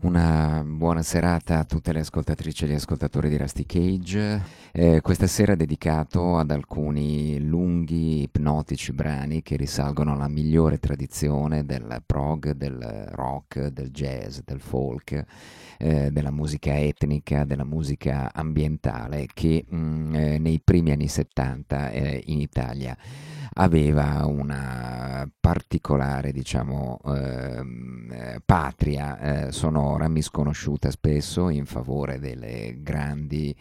Una buona serata a tutte le ascoltatrici e gli ascoltatori di Rusty Cage. Questa sera è dedicato ad alcuni lunghi, ipnotici brani che risalgono alla migliore tradizione del prog, del rock, del jazz, del folk, della musica etnica, della musica ambientale che nei primi anni 70 in Italia aveva una particolare, diciamo, patria sonora misconosciuta spesso in favore delle grandi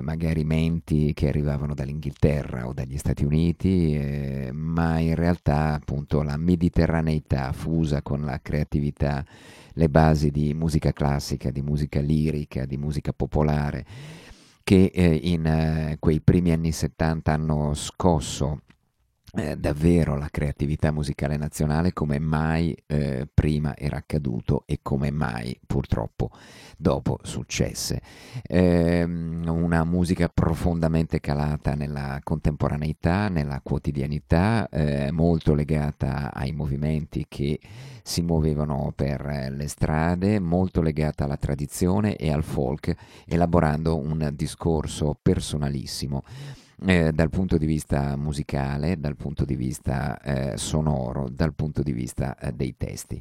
magari menti che arrivavano dall'Inghilterra o dagli Stati Uniti, ma in realtà appunto la mediterraneità fusa con la creatività, le basi di musica classica, di musica lirica, di musica popolare che in quei primi anni 70 hanno scosso davvero la creatività musicale nazionale come mai prima era accaduto e come mai purtroppo dopo successe. Una musica profondamente calata nella contemporaneità, nella quotidianità, molto legata ai movimenti che si muovevano per le strade, molto legata alla tradizione e al folk, elaborando un discorso personalissimo. Dal punto di vista musicale, dal punto di vista sonoro, dal punto di vista dei testi.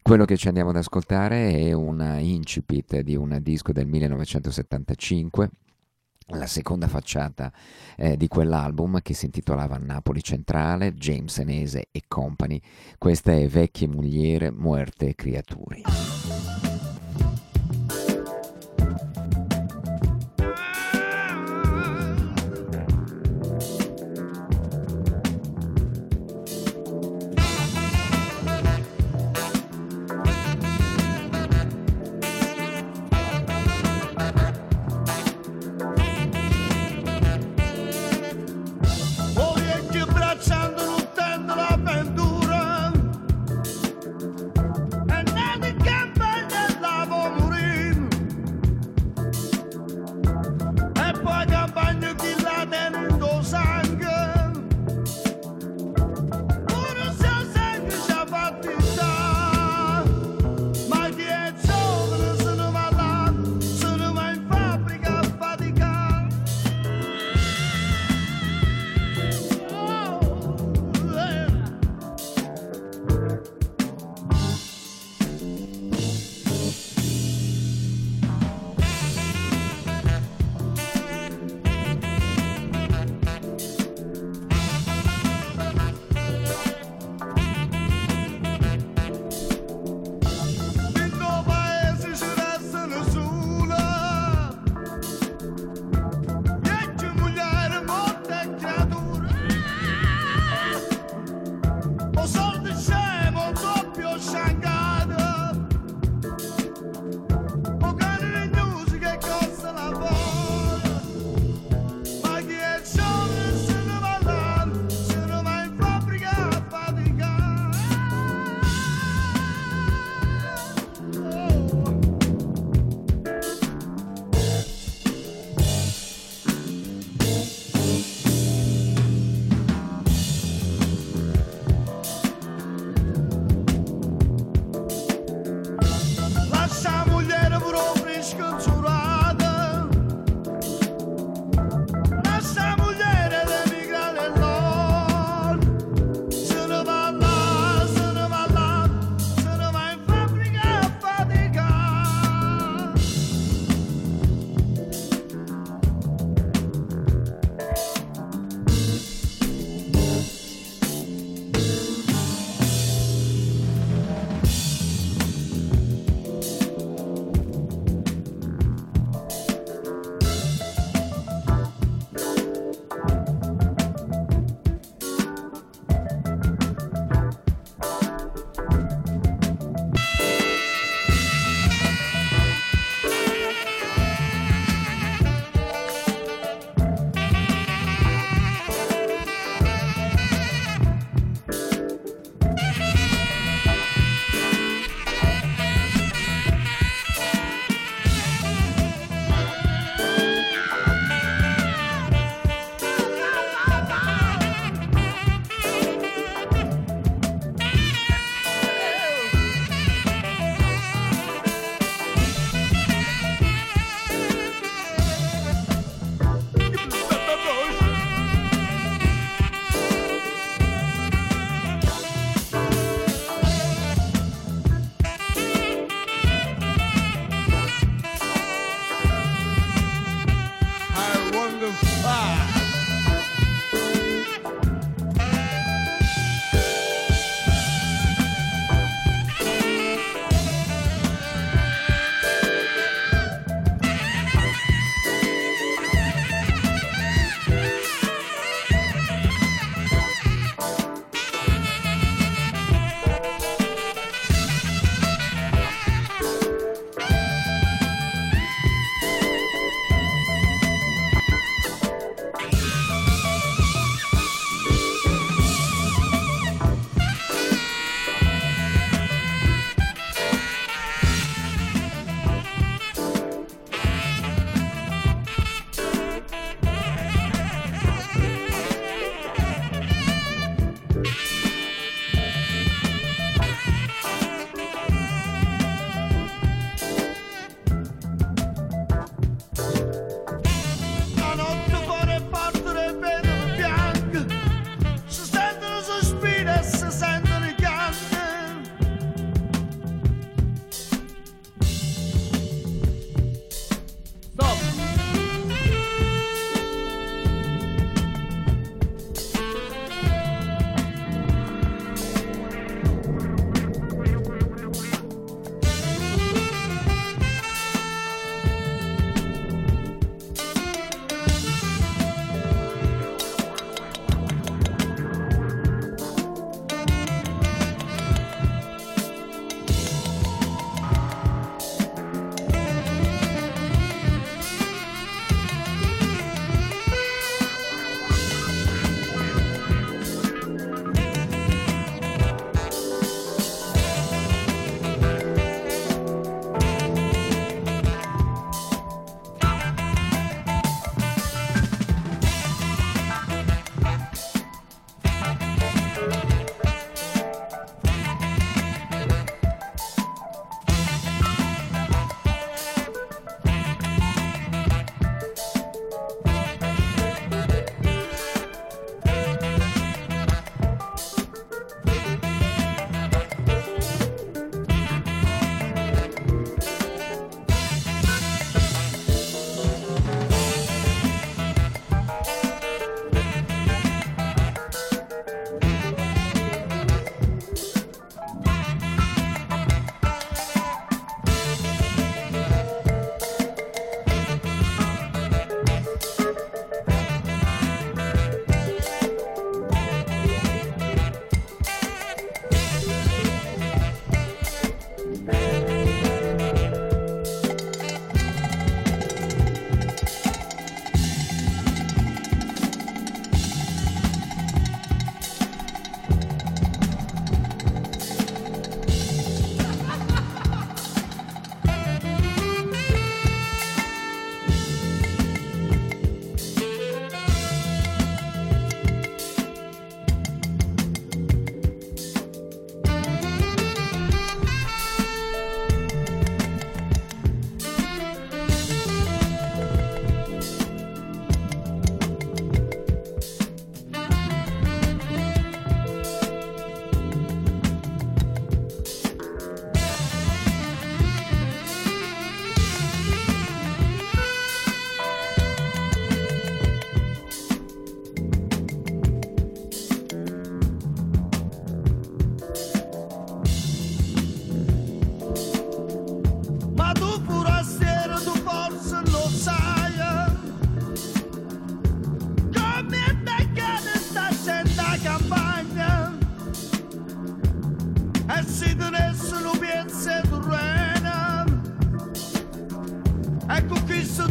Quello che ci andiamo ad ascoltare è un incipit di un disco del 1975, la seconda facciata di quell'album che si intitolava Napoli Centrale, James Senese e Company. Questa è Vecchie Mugliere, Muerte e Creaturi.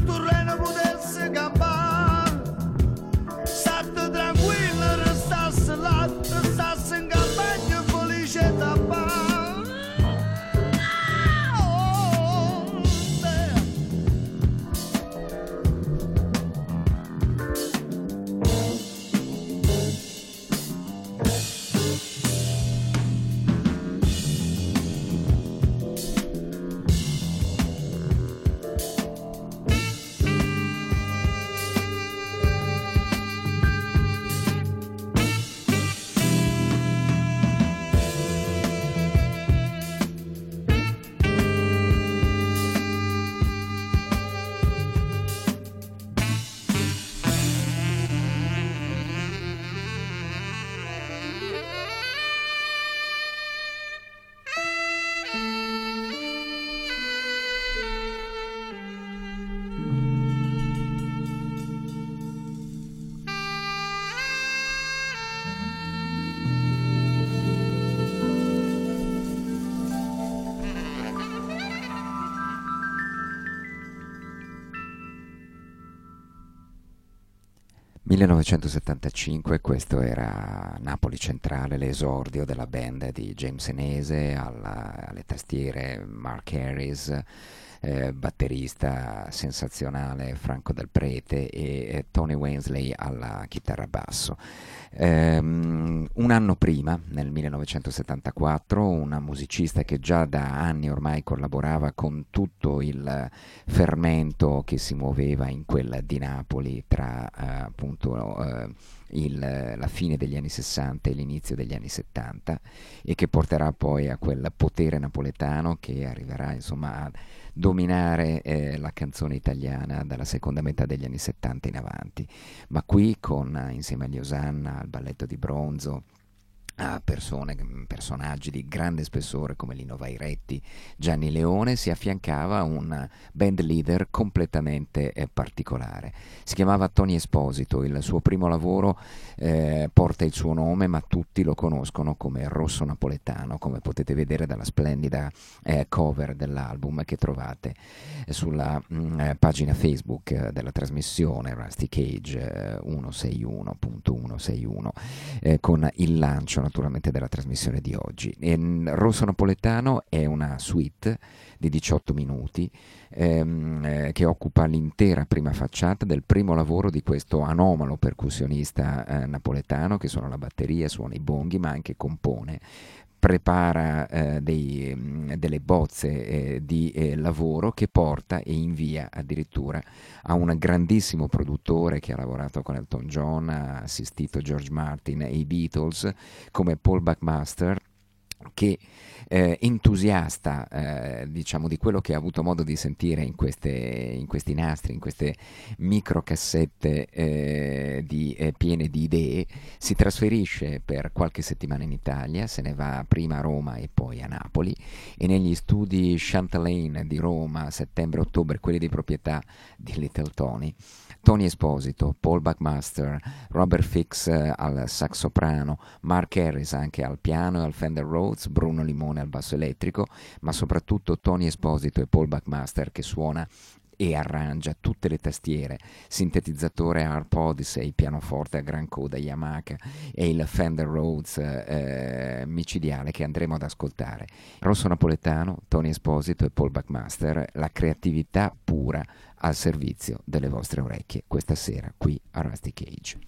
terreno potesse campare, state tranquillo, restasse là, restasse in campagna felice e tappare. Oh,1975, questo era Napoli Centrale, l'esordio della band di James Senese, alle tastiere Mark Harris, batterista sensazionale Franco Dal Prete e Tony Wensley alla chitarra basso. Un anno prima, nel 1974, una musicista che già da anni ormai collaborava con tutto il fermento che si muoveva in quella di Napoli tra appunto la fine degli anni 60 e l'inizio degli anni 70, e che porterà poi a quel potere napoletano che arriverà insomma a dominare la canzone italiana dalla seconda metà degli anni 70 in avanti. Ma qui, con insieme agli Osanna, al Balletto di Bronzo, a personaggi di grande spessore come Lino Vairetti, Gianni Leone, si affiancava un band leader completamente particolare. Si chiamava Tony Esposito, il suo primo lavoro porta il suo nome, ma tutti lo conoscono come Rosso Napoletano, come potete vedere dalla splendida cover dell'album che trovate sulla pagina Facebook della trasmissione Rusty Cage 161.161, con il lancio naturalmente della trasmissione di oggi. Rosso Napoletano è una suite di 18 minuti che occupa l'intera prima facciata del primo lavoro di questo anomalo percussionista napoletano, che suona la batteria, suona i bonghi, ma anche compone, prepara delle bozze di lavoro che porta e invia addirittura a un grandissimo produttore che ha lavorato con Elton John, ha assistito George Martin e i Beatles, come Paul Buckmaster, che entusiasta diciamo di quello che ha avuto modo di sentire in questi nastri, in queste microcassette piene di idee, si trasferisce per qualche settimana in Italia, se ne va prima a Roma e poi a Napoli, e negli studi Champlain di Roma, settembre-ottobre, quelli di proprietà di Little Tony, Tony Esposito, Paul Buckmaster, Robert Fix al sax soprano, Mark Harris anche al piano e al Fender Rhodes, Bruno Limone al basso elettrico, ma soprattutto Tony Esposito e Paul Buckmaster che suona e arrangia tutte le tastiere, sintetizzatore ARP Odyssey, pianoforte a gran coda Yamaha e il Fender Rhodes micidiale che andremo ad ascoltare. Rosso Napoletano, Tony Esposito e Paul Buckmaster, la creatività pura al servizio delle vostre orecchie, questa sera qui a Rusty Cage.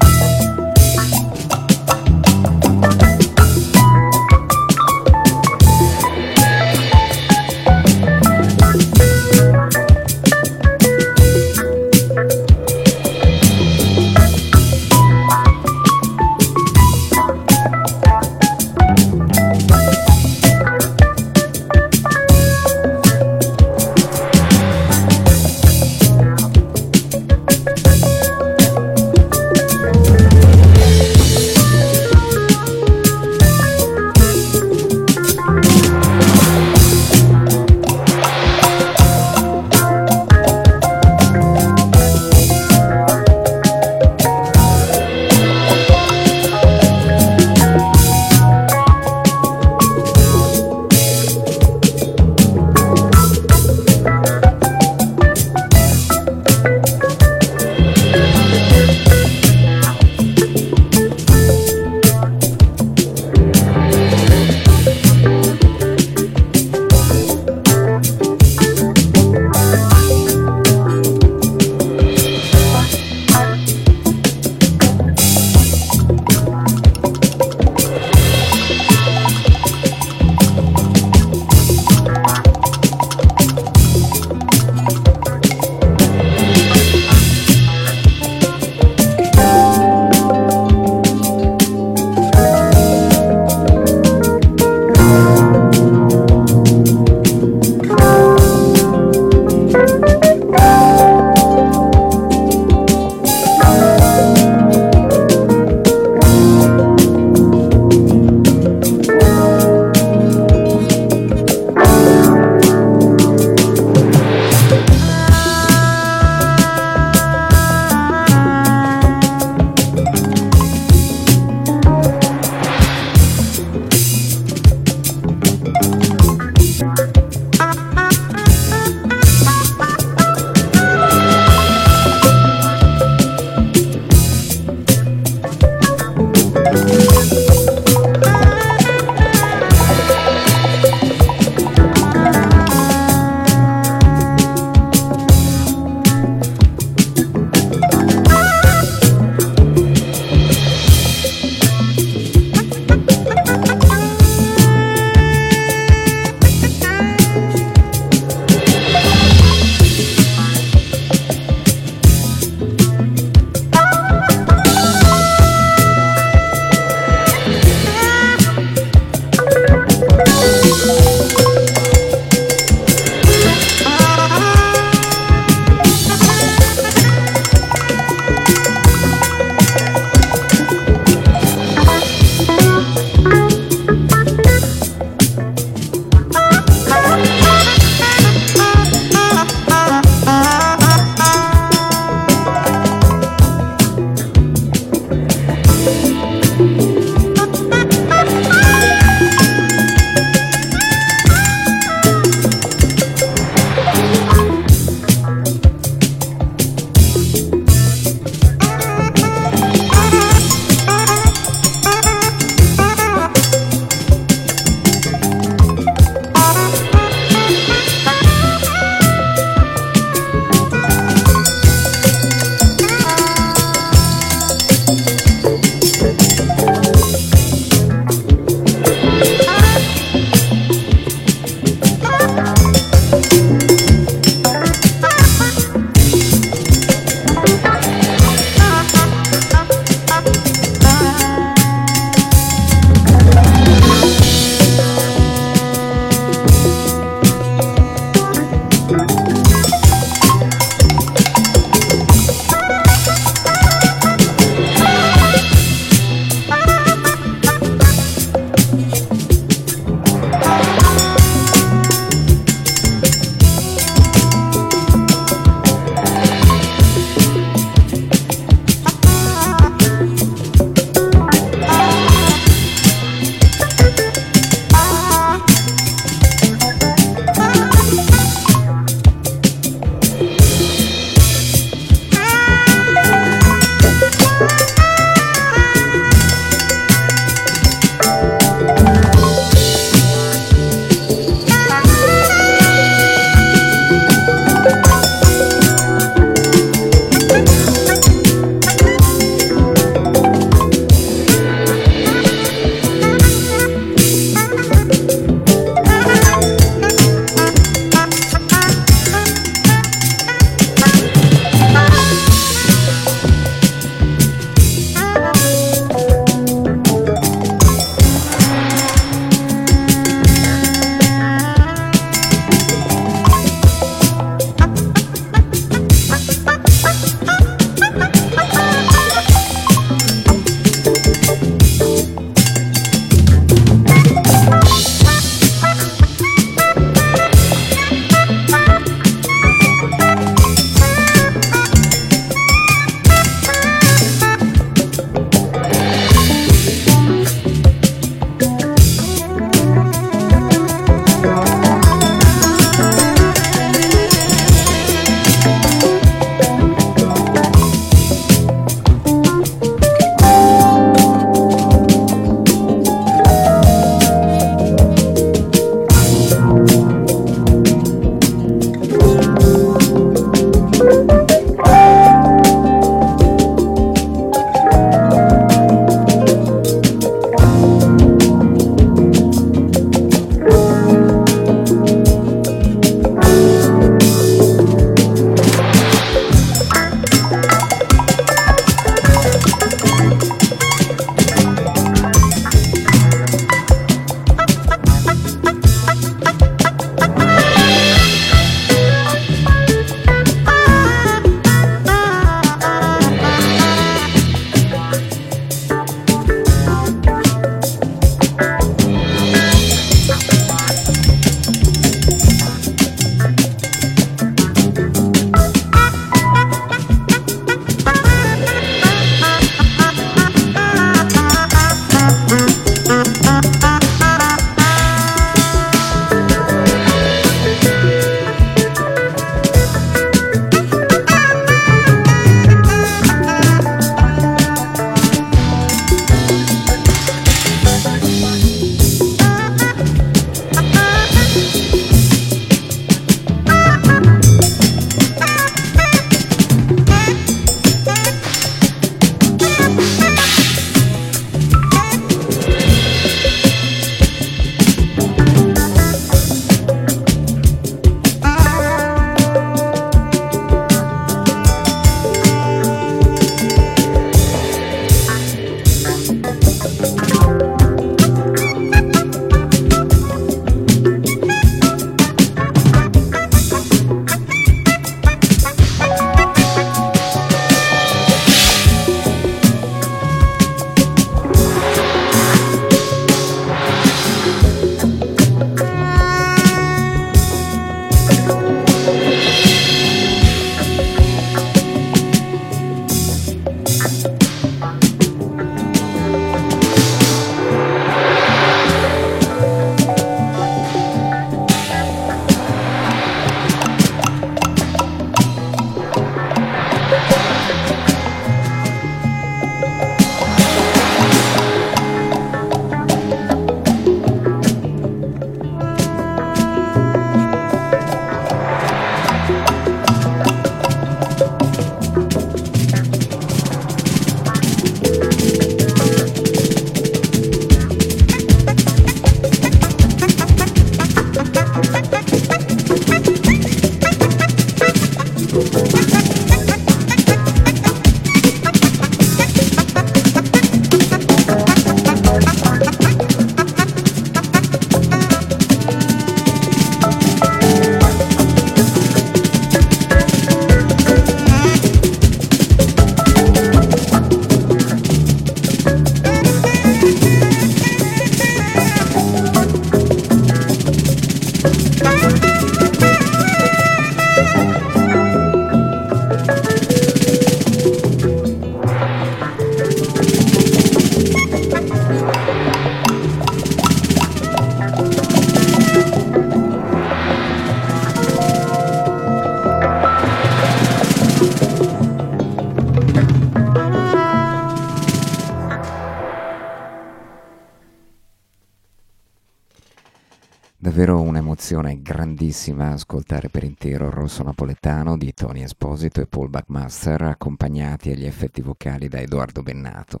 soddisfazione grandissima ascoltare per intero il rosso napoletano di Tony Esposito e Paul Buckmaster, accompagnati agli effetti vocali da Edoardo Bennato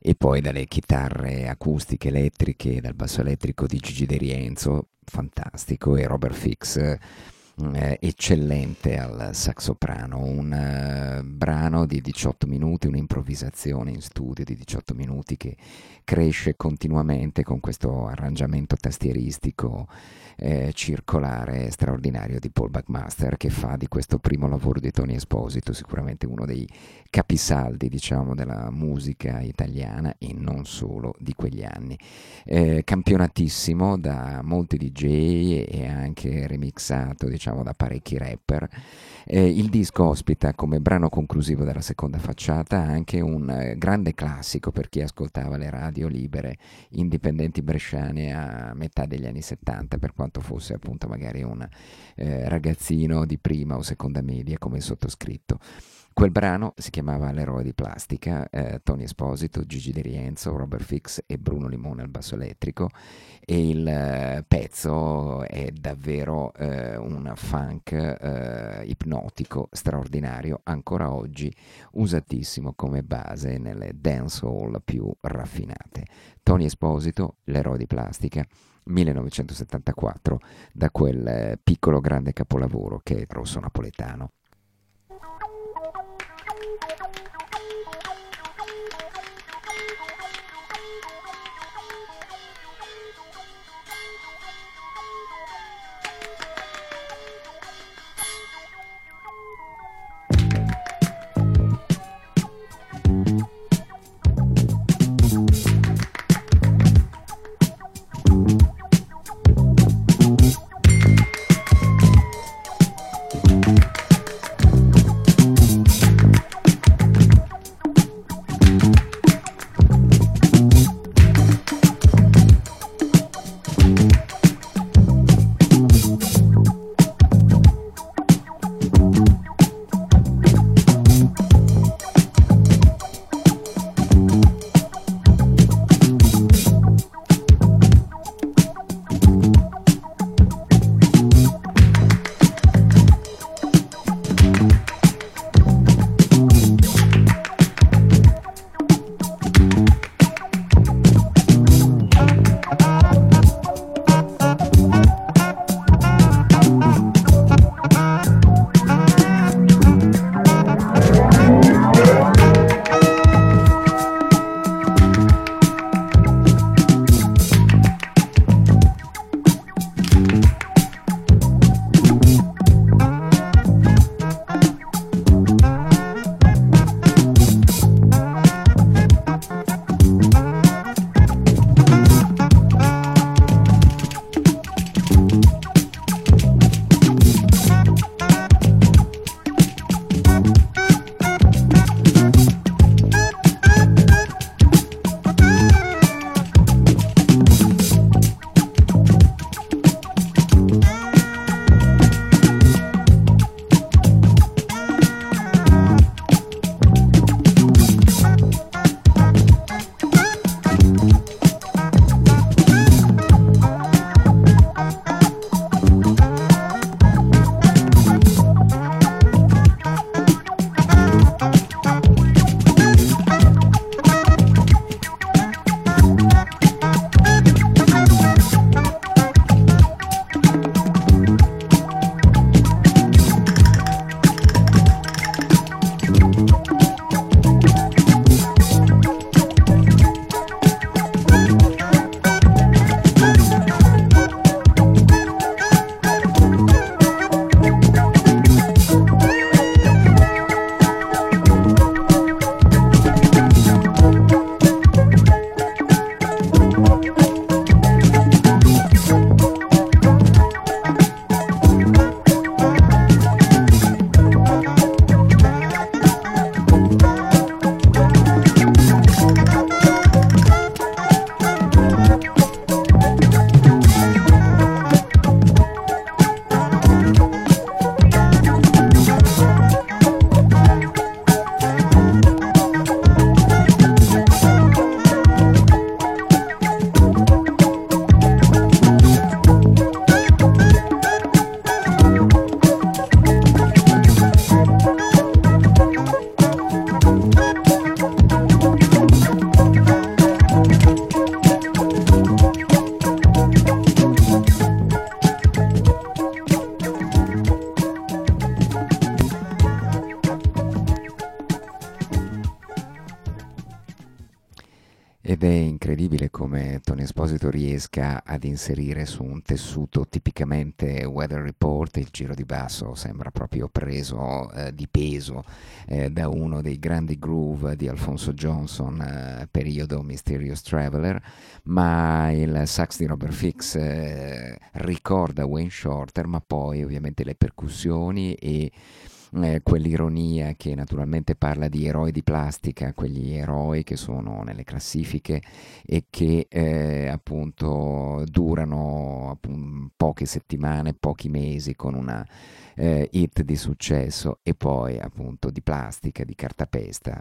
e poi dalle chitarre acustiche elettriche e dal basso elettrico di Gigi De Rienzo, fantastico, e Robert Fix, eccellente al sax soprano. Un brano di 18 minuti, un'improvvisazione in studio di 18 minuti che cresce continuamente con questo arrangiamento tastieristico circolare straordinario di Paul Buckmaster, che fa di questo primo lavoro di Tony Esposito sicuramente uno dei capisaldi, diciamo, della musica italiana e non solo di quegli anni, campionatissimo da molti DJ e anche remixato da parecchi rapper. Il disco ospita come brano conclusivo della seconda facciata anche un grande classico per chi ascoltava le radio libere indipendenti bresciane a metà degli anni 70, per quanto fosse appunto magari un ragazzino di prima o seconda media come sottoscritto. Quel brano si chiamava L'eroe di plastica, Tony Esposito, Gigi De Rienzo, Robert Fix e Bruno Limone al basso elettrico, e il pezzo è davvero un funk ipnotico straordinario, ancora oggi usatissimo come base nelle dance hall più raffinate. Tony Esposito, L'eroe di plastica, 1974, da quel piccolo grande capolavoro che è il rosso napoletano. ed è incredibile come Tony Esposito riesca ad inserire su un tessuto tipicamente Weather Report il giro di basso, sembra proprio preso di peso da uno dei grandi groove di Alfonso Johnson, periodo Mysterious Traveler, ma il sax di Robert Fix ricorda Wayne Shorter, ma poi ovviamente le percussioni e quell'ironia che naturalmente parla di eroi di plastica, quegli eroi che sono nelle classifiche e che appunto durano poche settimane, pochi mesi con una hit di successo e poi appunto di plastica, di cartapesta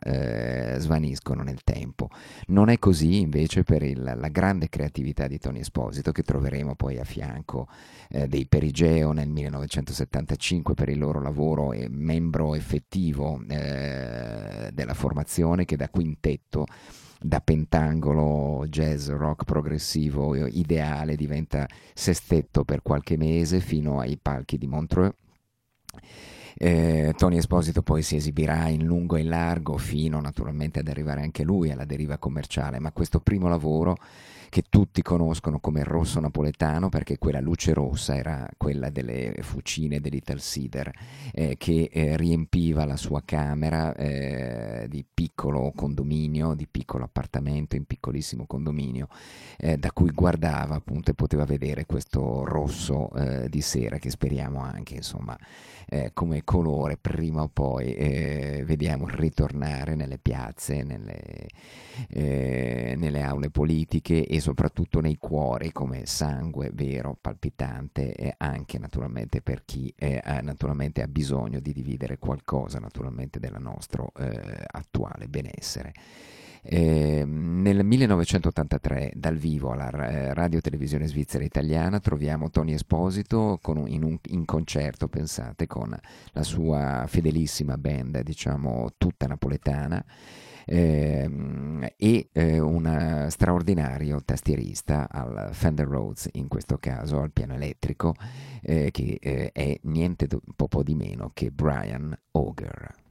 svaniscono nel tempo. Non è così invece per la grande creatività di Tony Esposito, che troveremo poi a fianco dei Perigeo nel 1975 per il loro lavoro, e membro effettivo della formazione che da quintetto, da pentangolo jazz rock progressivo ideale diventa sestetto per qualche mese fino ai palchi di Montreux. Tony Esposito poi si esibirà in lungo e in largo fino naturalmente ad arrivare anche lui alla deriva commerciale, ma questo primo lavoro che tutti conoscono come il rosso napoletano, perché quella luce rossa era quella delle fucine dell'Ital Cider che riempiva la sua camera di piccolo condominio, di piccolo appartamento in piccolissimo condominio, da cui guardava appunto e poteva vedere questo rosso di sera, che speriamo anche insomma come colore prima o poi vediamo ritornare nelle piazze, nelle aule politiche e soprattutto nei cuori come sangue vero, palpitante, anche naturalmente per chi naturalmente ha bisogno di dividere qualcosa naturalmente del nostro attuale benessere. Nel 1983 dal vivo alla Radio Televisione Svizzera Italiana troviamo Tony Esposito in concerto, pensate, con la sua fedelissima band, diciamo tutta napoletana, e un straordinario tastierista al Fender Rhodes, in questo caso al piano elettrico, che è niente po' di meno che Brian Auger.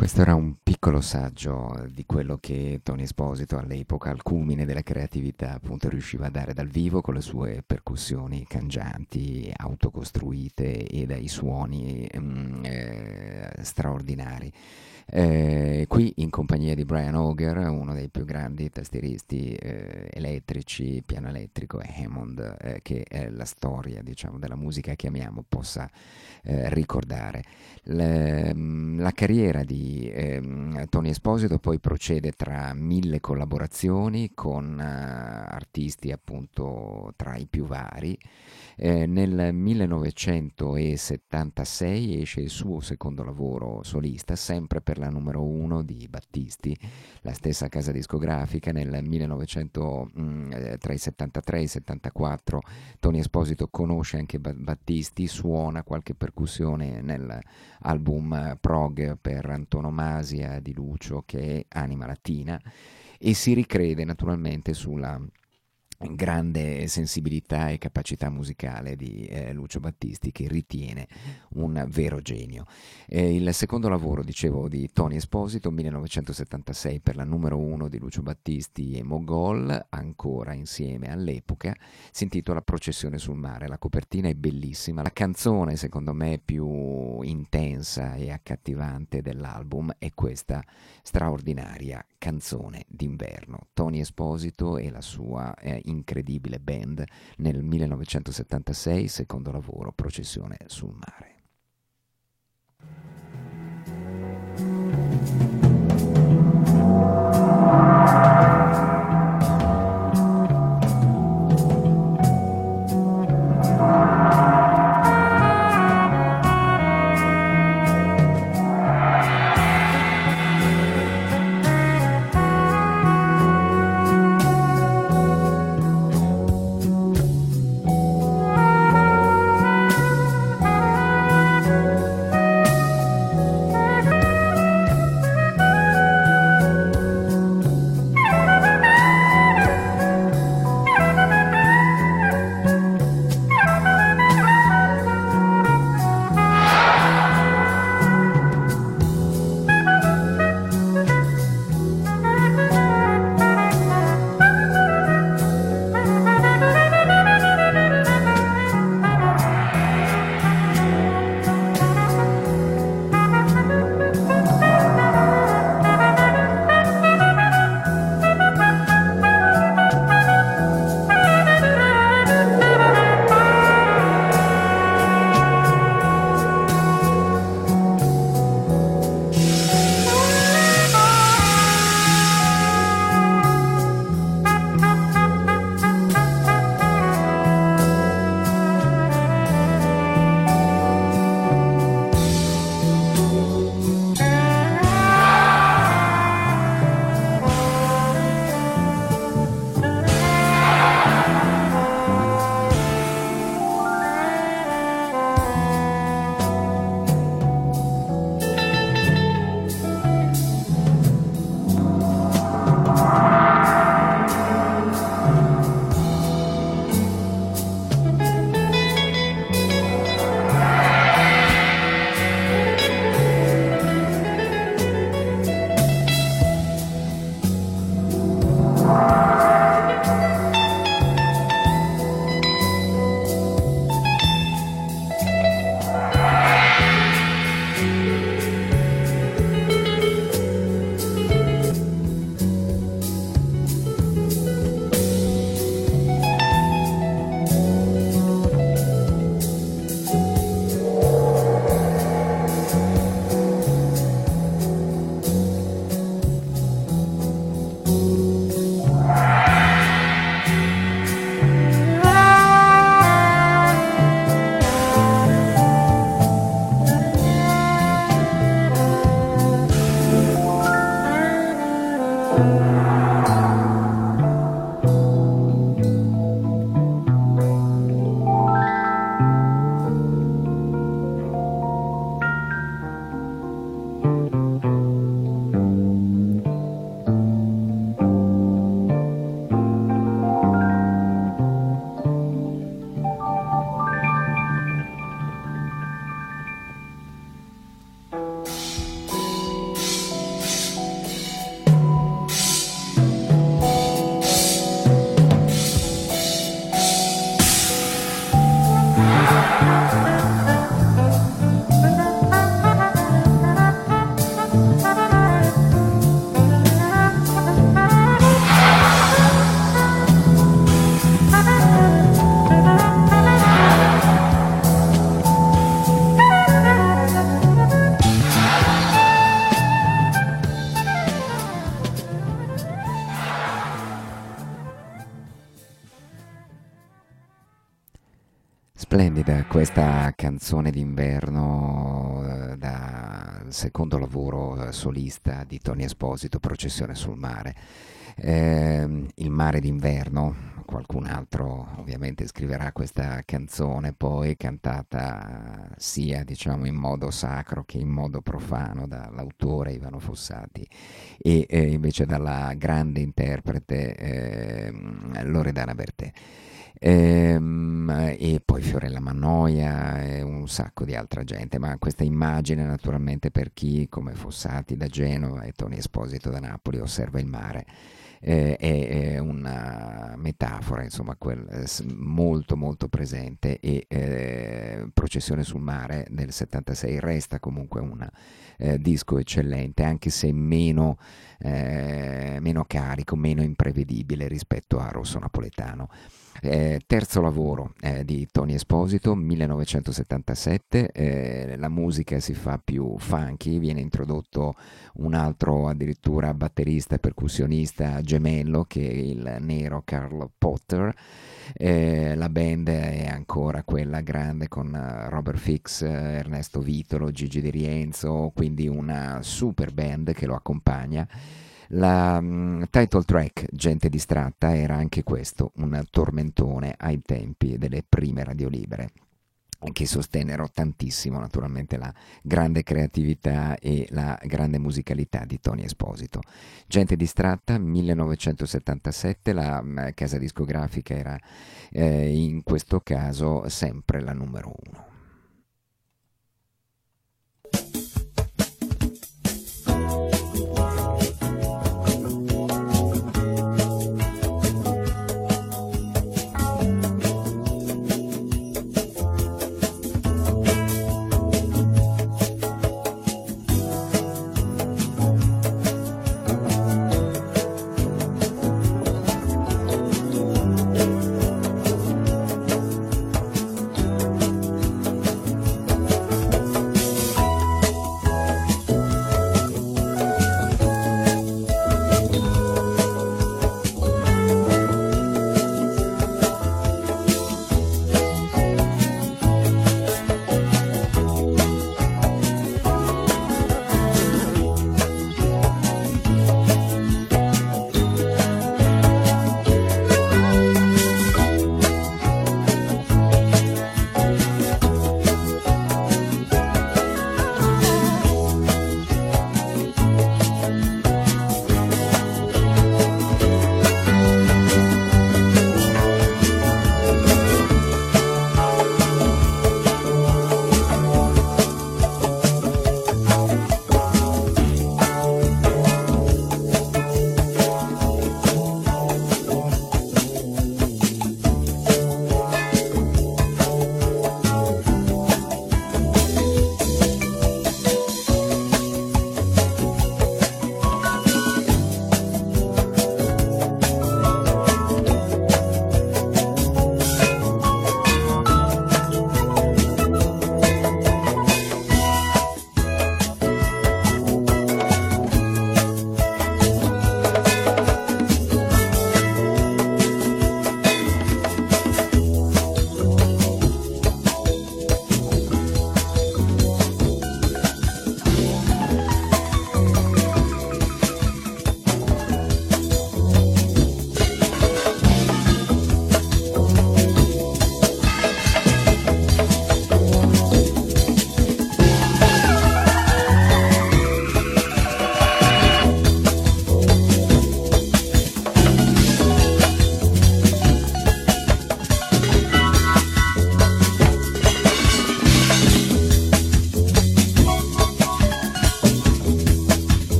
Questo era un piccolo saggio di quello che Tony Esposito all'epoca, al culmine della creatività, appunto riusciva a dare dal vivo con le sue percussioni cangianti, autocostruite e dai suoni straordinari. Qui in compagnia compagnia di Brian Auger, uno dei più grandi tastieristi elettrici, piano elettrico e Hammond che la storia, diciamo, della musica che amiamo possa ricordare. La carriera di Tony Esposito poi procede tra mille collaborazioni con artisti appunto tra i più vari. Nel 1976 esce il suo secondo lavoro solista, sempre per la numero 1 di Battisti, la stessa casa discografica. Nel 1973 e il 74 Tony Esposito conosce anche Battisti, suona qualche percussione nell'album prog per antonomasia di Lucio, che è Anima Latina, e si ricrede naturalmente sulla grande sensibilità e capacità musicale di Lucio Battisti, che ritiene un vero genio. Il secondo lavoro, dicevo, di Tony Esposito, 1976, per la numero 1 di Lucio Battisti e Mogol, ancora insieme all'epoca, si intitola Processione sul mare. La copertina è bellissima, la canzone secondo me più intensa e accattivante dell'album è questa straordinaria Canzone d'inverno. Tony Esposito e la sua incredibile band, nel 1976, secondo lavoro, Processione sul mare. Splendida questa canzone d'inverno dal secondo lavoro solista di Tony Esposito, Processione sul mare. Il mare d'inverno, qualcun altro ovviamente scriverà questa canzone, poi cantata sia diciamo in modo sacro che in modo profano dall'autore Ivano Fossati e invece dalla grande interprete Loredana Bertè. E poi Fiorella Mannoia e un sacco di altra gente, ma questa immagine naturalmente per chi come Fossati da Genova e Tony Esposito da Napoli osserva il mare è una metafora, insomma, molto molto presente, e Processione sul mare del 76 resta comunque un disco eccellente, anche se meno carico, meno imprevedibile rispetto a Rosso Napoletano. Terzo lavoro di Tony Esposito, 1977, la musica si fa più funky, viene introdotto un altro addirittura batterista e percussionista gemello che è il nero Carl Potter. La band è ancora quella grande con Robert Fix, Ernesto Vitolo, Gigi De Rienzo, quindi una super band che lo accompagna. La title track, Gente distratta, era anche questo un tormentone ai tempi delle prime radiolibere, che sostennero tantissimo naturalmente la grande creatività e la grande musicalità di Tony Esposito. Gente distratta, 1977, la casa discografica era in questo caso sempre la numero uno.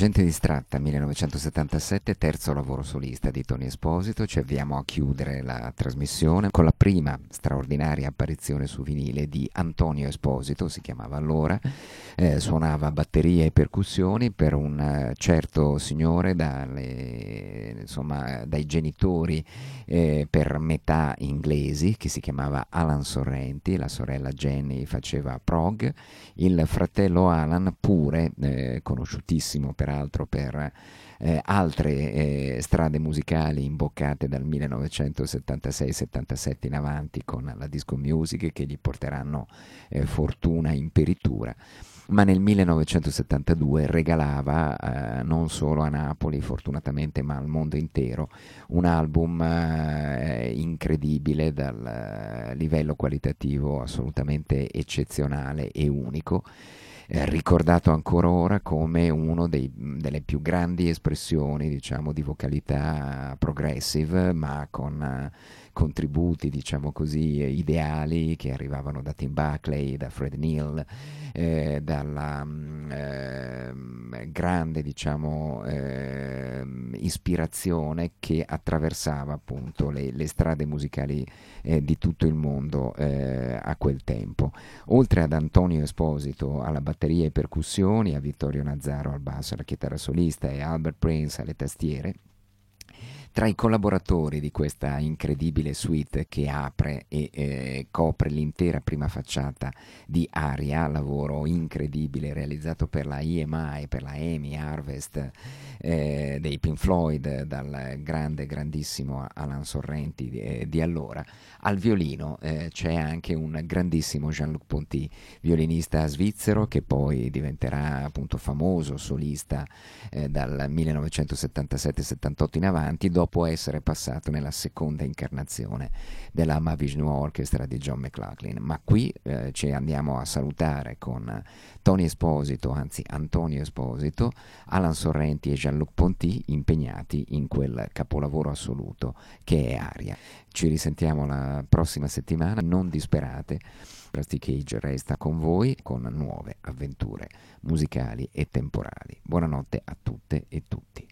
Gente distratta 1977, terzo lavoro solista di Tony Esposito. Ci avviamo a chiudere la trasmissione con la prima straordinaria apparizione su vinile di Antonio Esposito, si chiamava allora, suonava batterie e percussioni per un certo signore dai genitori per metà inglesi, che si chiamava Alan Sorrenti. La sorella Jenny faceva prog, il fratello Alan pure conosciutissimo peraltro per altre strade musicali imboccate dal 1976-77 in avanti con la disco music, che gli porteranno fortuna in peritura. Ma nel 1972 regalava non solo a Napoli fortunatamente, ma al mondo intero, un album incredibile, dal livello qualitativo assolutamente eccezionale e unico, ricordato ancora ora come uno delle più grandi espressioni, diciamo, di vocalità progressive, ma con contributi, diciamo così, ideali che arrivavano da Tim Buckley, da Fred Neil, dalla grande, diciamo, ispirazione che attraversava appunto le strade musicali di tutto il mondo a quel tempo. Oltre ad Antonio Esposito alla batteria e percussioni, a Vittorio Nazzaro al basso, alla chitarra solista e Albert Prince alle tastiere, tra i collaboratori di questa incredibile suite che apre e copre l'intera prima facciata di Aria, lavoro incredibile realizzato per la EMI, per la EMI Harvest dei Pink Floyd, dal grandissimo Alan Sorrenti di allora. Al violino c'è anche un grandissimo Jean-Luc Ponty, violinista svizzero che poi diventerà appunto famoso solista dal 1977-78 in avanti, dopo essere passato nella seconda incarnazione della Mahavishnu Orchestra di John McLaughlin. Ma qui ci andiamo a salutare con Tony Esposito, anzi Antonio Esposito, Alan Sorrenti e Jean-Luc Ponty, impegnati in quel capolavoro assoluto che è Aria. Ci risentiamo la prossima settimana, non disperate, Rusty Cage resta con voi con nuove avventure musicali e temporali. Buonanotte a tutte e tutti.